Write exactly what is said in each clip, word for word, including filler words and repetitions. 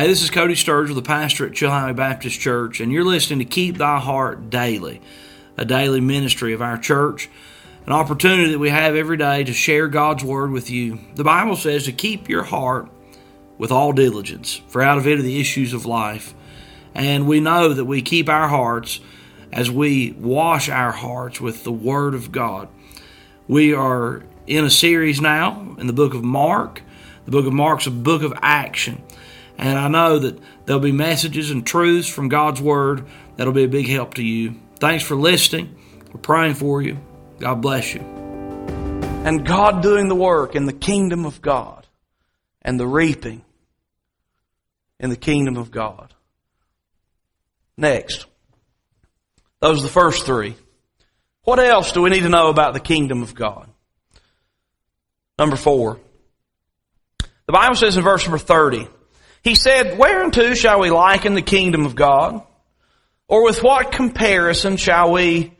Hey, this is Cody Sturgill, the pastor at Chilhowie Baptist Church, and you're listening to Keep Thy Heart Daily, a daily ministry of our church, an opportunity that we have every day to share God's Word with you. The Bible says to keep your heart with all diligence, for out of it are the issues of life. And we know that we keep our hearts as we wash our hearts with the Word of God. We are in a series now in the book of Mark. The book of Mark's a book of action. And I know that there'll be messages and truths from God's Word that'll be a big help to you. Thanks for listening. We're praying for you. God bless you. And God doing the work in the kingdom of God and the reaping in the kingdom of God. Next. Those are the first three. What else do we need to know about the kingdom of God? Number four. The Bible says in verse number thirty, he said, whereunto shall we liken the kingdom of God? Or with what comparison shall we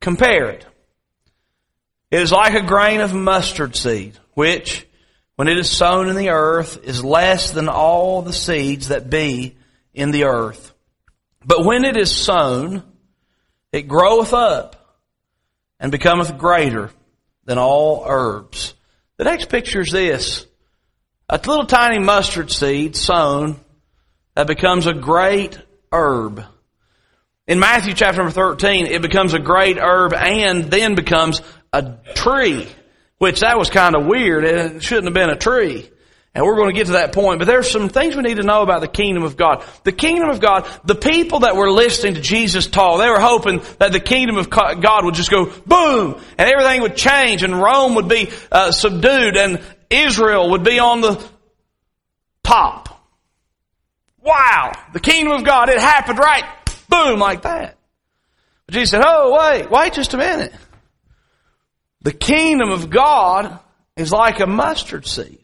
compare it? It is like a grain of mustard seed, which, when it is sown in the earth, is less than all the seeds that be in the earth. But when it is sown, it groweth up and becometh greater than all herbs. The next picture is this. A little tiny mustard seed sown that becomes a great herb. In Matthew chapter number thirteen, it becomes a great herb and then becomes a tree, which that was kind of weird. It shouldn't have been a tree. And we're going to get to that point. But there's some things we need to know about the kingdom of God. The kingdom of God, the people that were listening to Jesus talk, they were hoping that the kingdom of God would just go boom and everything would change and Rome would be uh, subdued and Israel would be on the top. Wow! The kingdom of God, it happened right, boom, like that. But Jesus said, oh, wait, wait just a minute. The kingdom of God is like a mustard seed.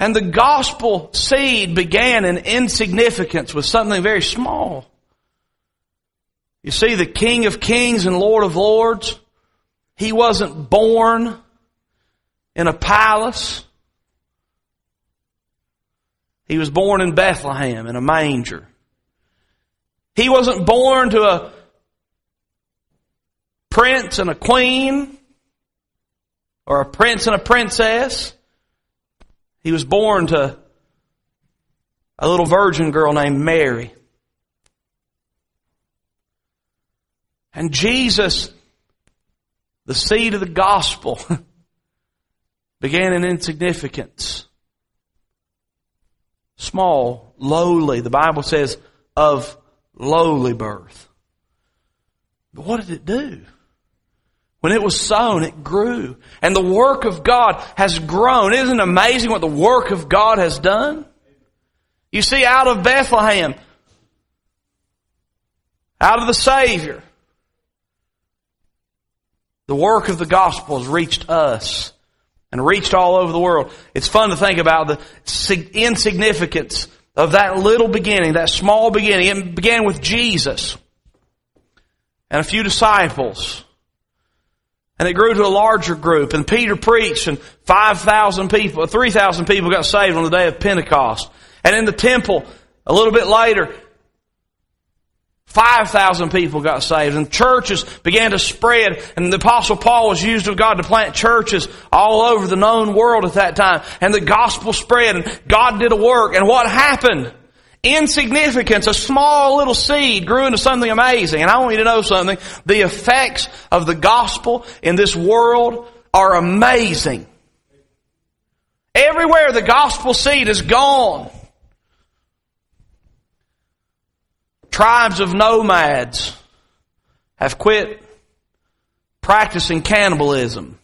And the gospel seed began in insignificance with something very small. You see, the King of Kings and Lord of Lords, he wasn't born in a palace. He was born in Bethlehem in a manger. He wasn't born to a prince and a queen or a prince and a princess. He was born to a little virgin girl named Mary. And Jesus, the seed of the gospel, began in insignificance. Small, lowly. The Bible says, of lowly birth. But what did it do? When it was sown, it grew. And the work of God has grown. Isn't it amazing what the work of God has done? You see, out of Bethlehem, out of the Savior, the work of the gospel has reached us. And reached all over the world. It's fun to think about the insignificance of that little beginning, that small beginning. It began with Jesus and a few disciples. And it grew to a larger group. And Peter preached and five thousand people, three thousand people got saved on the day of Pentecost. And in the temple, a little bit later, five thousand people got saved and churches began to spread, and the Apostle Paul was used of God to plant churches all over the known world at that time, and the gospel spread and God did a work. And what happened? Insignificance, a small little seed grew into something amazing. And I want you to know something. The effects of the gospel in this world are amazing. Everywhere the gospel seed is gone. Tribes of nomads have quit practicing cannibalism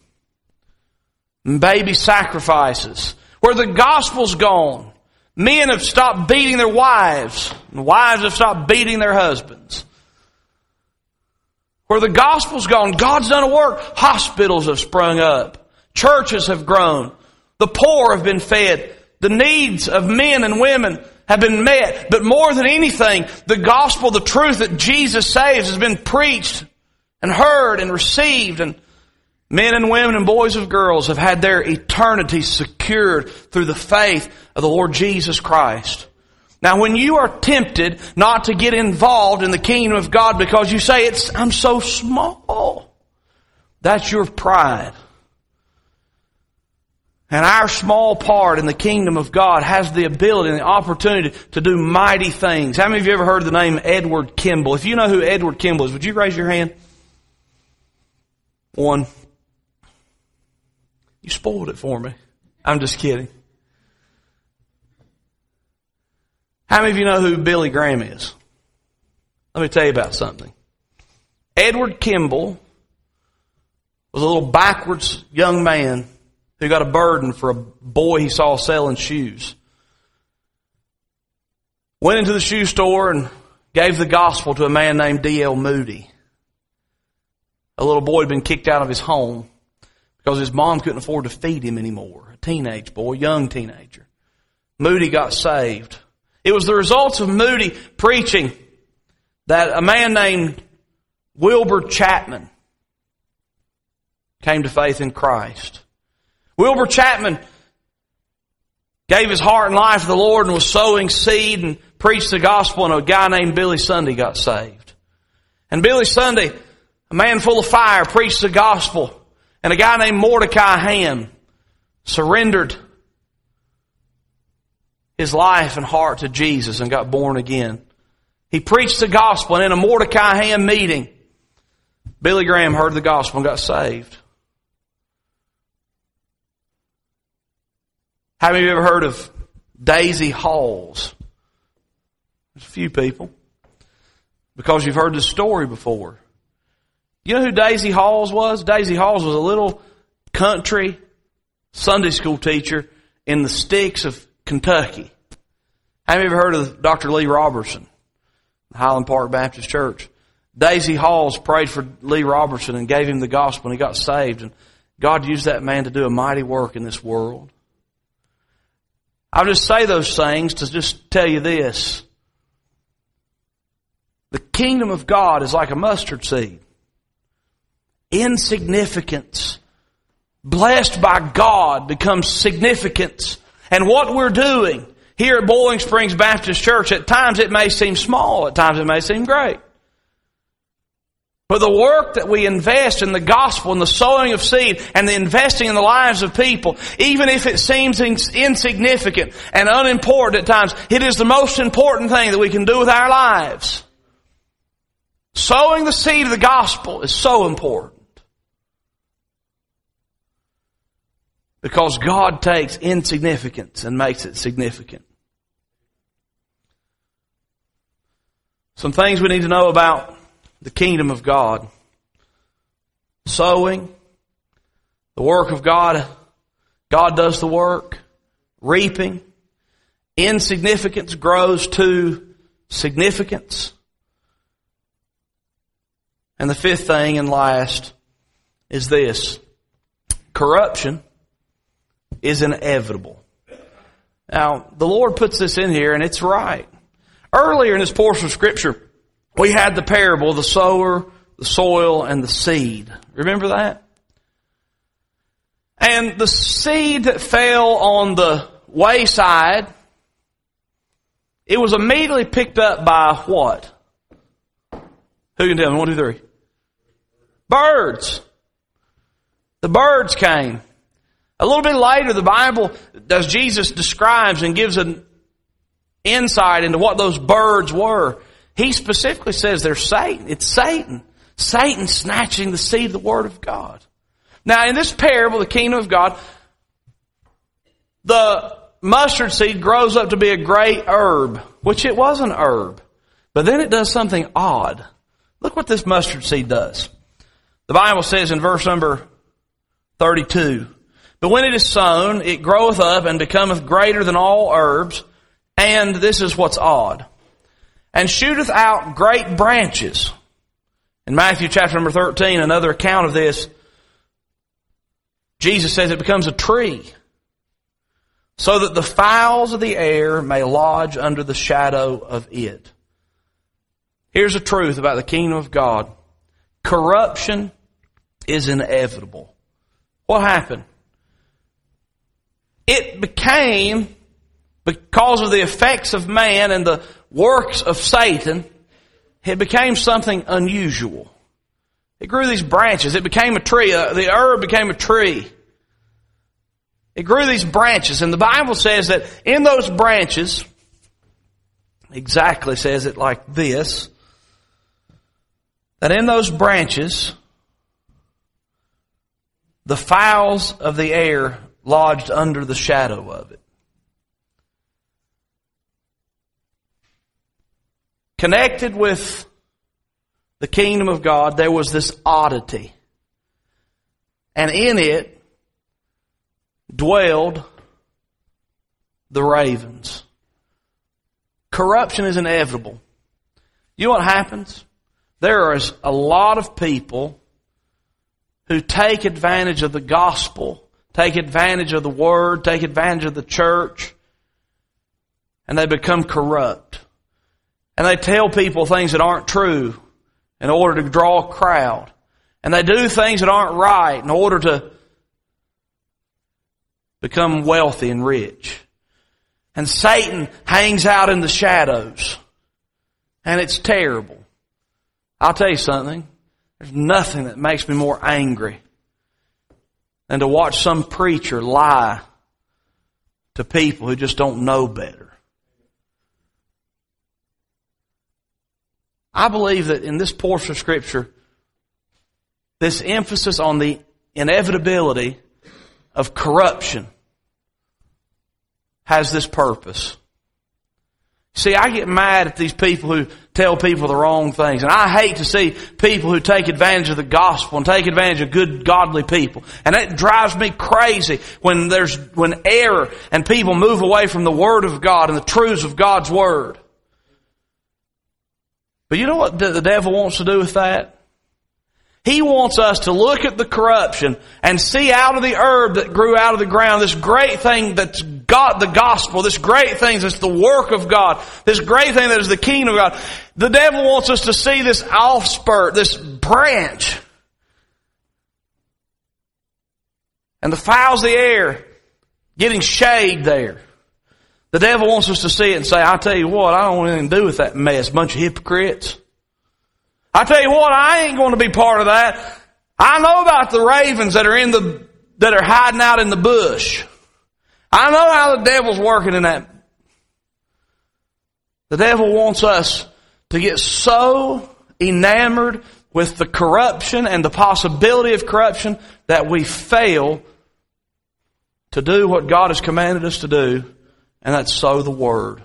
and baby sacrifices. Where the gospel's gone, men have stopped beating their wives, and wives have stopped beating their husbands. Where the gospel's gone, God's done a work. Hospitals have sprung up. Churches have grown. The poor have been fed. The needs of men and women have been met. But more than anything, the gospel, the truth that Jesus saves, has been preached and heard and received and Men and women and boys and girls have had their eternity secured through the faith of the Lord Jesus Christ. Now, when you are tempted not to get involved in the kingdom of God because you say, it's I'm so small, that's your pride. And our small part in the kingdom of God has the ability and the opportunity to do mighty things. How many of you ever heard the name Edward Kimball? If you know who Edward Kimball is, would you raise your hand? One. You spoiled it for me. I'm just kidding. How many of you know who Billy Graham is? Let me tell you about something. Edward Kimball was a little backwards young man who got a burden for a boy he saw selling shoes. Went into the shoe store and gave the gospel to a man named D L Moody. A little boy had been kicked out of his home because his mom couldn't afford to feed him anymore. A teenage boy, young teenager. Moody got saved. It was the results of Moody preaching that a man named Wilbur Chapman came to faith in Christ. Wilbur Chapman gave his heart and life to the Lord and was sowing seed and preached the gospel, and a guy named Billy Sunday got saved. And Billy Sunday, a man full of fire, preached the gospel, and a guy named Mordecai Ham surrendered his life and heart to Jesus and got born again. He preached the gospel, and in a Mordecai Ham meeting, Billy Graham heard the gospel and got saved. How many of you ever heard of Daisy Halls? There's a few people. Because you've heard this story before. You know who Daisy Halls was? Daisy Halls was a little country Sunday school teacher in the sticks of Kentucky. Have you ever heard of Doctor Lee Robertson, the Highland Park Baptist Church? Daisy Halls prayed for Lee Robertson and gave him the gospel, and he got saved. And God used that man to do a mighty work in this world. I'll just say those things to just tell you this. The kingdom of God is like a mustard seed. Insignificance, blessed by God, becomes significance. And what we're doing here at Boiling Springs Baptist Church, at times it may seem small, at times it may seem great. But the work that we invest in the gospel and the sowing of seed and the investing in the lives of people, even if it seems insignificant and unimportant at times, it is the most important thing that we can do with our lives. Sowing the seed of the gospel is so important. Because God takes insignificance and makes it significant. Some things we need to know about the kingdom of God. Sowing, the work of God, God does the work. Reaping, insignificance grows to significance. And the fifth thing and last is this. Corruption is inevitable. Now, the Lord puts this in here, and it's right. Earlier in this portion of Scripture, we had the parable of the sower, the soil, and the seed. Remember that? And the seed that fell on the wayside, it was immediately picked up by what? Who can tell me? One, two, three. Birds. The birds came. A little bit later, the Bible, as Jesus describes and gives an insight into what those birds were, he specifically says they're Satan. It's Satan. Satan snatching the seed of the Word of God. Now, in this parable, the kingdom of God, the mustard seed grows up to be a great herb, which it was an herb. But then it does something odd. Look what this mustard seed does. The Bible says in verse number thirty-two, but when it is sown, it groweth up and becometh greater than all herbs, and this is what's odd, and shooteth out great branches. In Matthew chapter number thirteen, another account of this, Jesus says it becomes a tree, so that the fowls of the air may lodge under the shadow of it. Here's the truth about the kingdom of God. Corruption is inevitable. What happened? It became, because of the effects of man and the works of Satan, it became something unusual. It grew these branches. It became a tree. The herb became a tree. It grew these branches. And the Bible says that in those branches, exactly says it like this, that in those branches, the fowls of the air lodged under the shadow of it. Connected with the kingdom of God, there was this oddity. And in it dwelled the ravens. Corruption is inevitable. You know what happens? There is a lot of people who take advantage of the gospel, take advantage of the word, take advantage of the church, and they become corrupt. And they tell people things that aren't true in order to draw a crowd. And they do things that aren't right in order to become wealthy and rich. And Satan hangs out in the shadows. And it's terrible. I'll tell you something. There's nothing that makes me more angry than to watch some preacher lie to people who just don't know better. I believe that in this portion of Scripture, this emphasis on the inevitability of corruption has this purpose. See, I get mad at these people who tell people the wrong things. And I hate to see people who take advantage of the gospel and take advantage of good, godly people. And that drives me crazy when there's when error and people move away from the Word of God and the truths of God's Word. But you know what the devil wants to do with that? He wants us to look at the corruption and see out of the herb that grew out of the ground this great thing that's God, the gospel, this great thing that's the work of God, this great thing that is the kingdom of God. The devil wants us to see this offspurt, this branch. And the fowls of the air getting shade there. The devil wants us to see it and say, I tell you what, I don't want anything to do with that mess, bunch of hypocrites. I tell you what, I ain't going to be part of that. I know about the ravens that are in the that are hiding out in the bush. I know how the devil's working in that. The devil wants us to get so enamored with the corruption and the possibility of corruption that we fail to do what God has commanded us to do. And that's sow the word.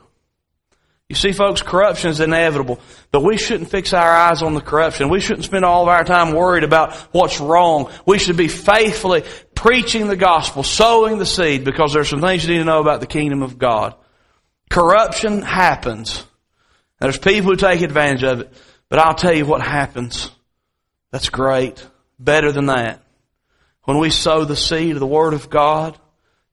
You see, folks, corruption is inevitable. But we shouldn't fix our eyes on the corruption. We shouldn't spend all of our time worried about what's wrong. We should be faithfully preaching the gospel, sowing the seed, because there's some things you need to know about the kingdom of God. Corruption happens. There's people who take advantage of it. But I'll tell you what happens. That's great. Better than that. When we sow the seed of the Word of God,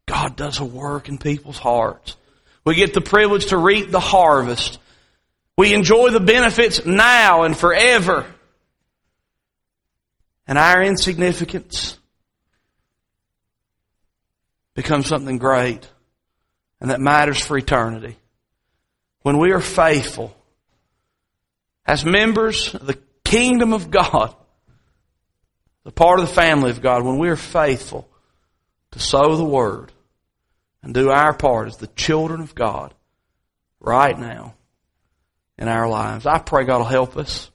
God does a work in people's hearts. We get the privilege to reap the harvest. We enjoy the benefits now and forever. And our insignificance becomes something great and that matters for eternity. When we are faithful as members of the kingdom of God, the part of the family of God, when we are faithful to sow the Word, and do our part as the children of God right now in our lives. I pray God will help us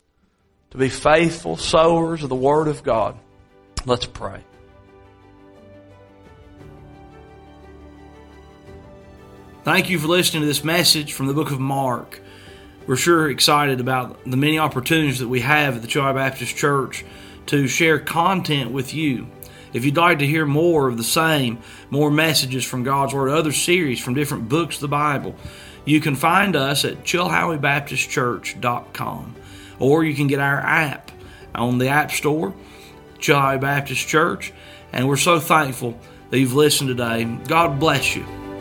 to be faithful sowers of the Word of God. Let's pray. Thank you for listening to this message from the book of Mark. We're sure excited about the many opportunities that we have at the Chilhowie Baptist Church to share content with you. If you'd like to hear more of the same, more messages from God's Word, other series from different books of the Bible, you can find us at chilhowie baptist church dot com. Or you can get our app on the App Store, Chilhowie Baptist Church. And we're so thankful that you've listened today. God bless you.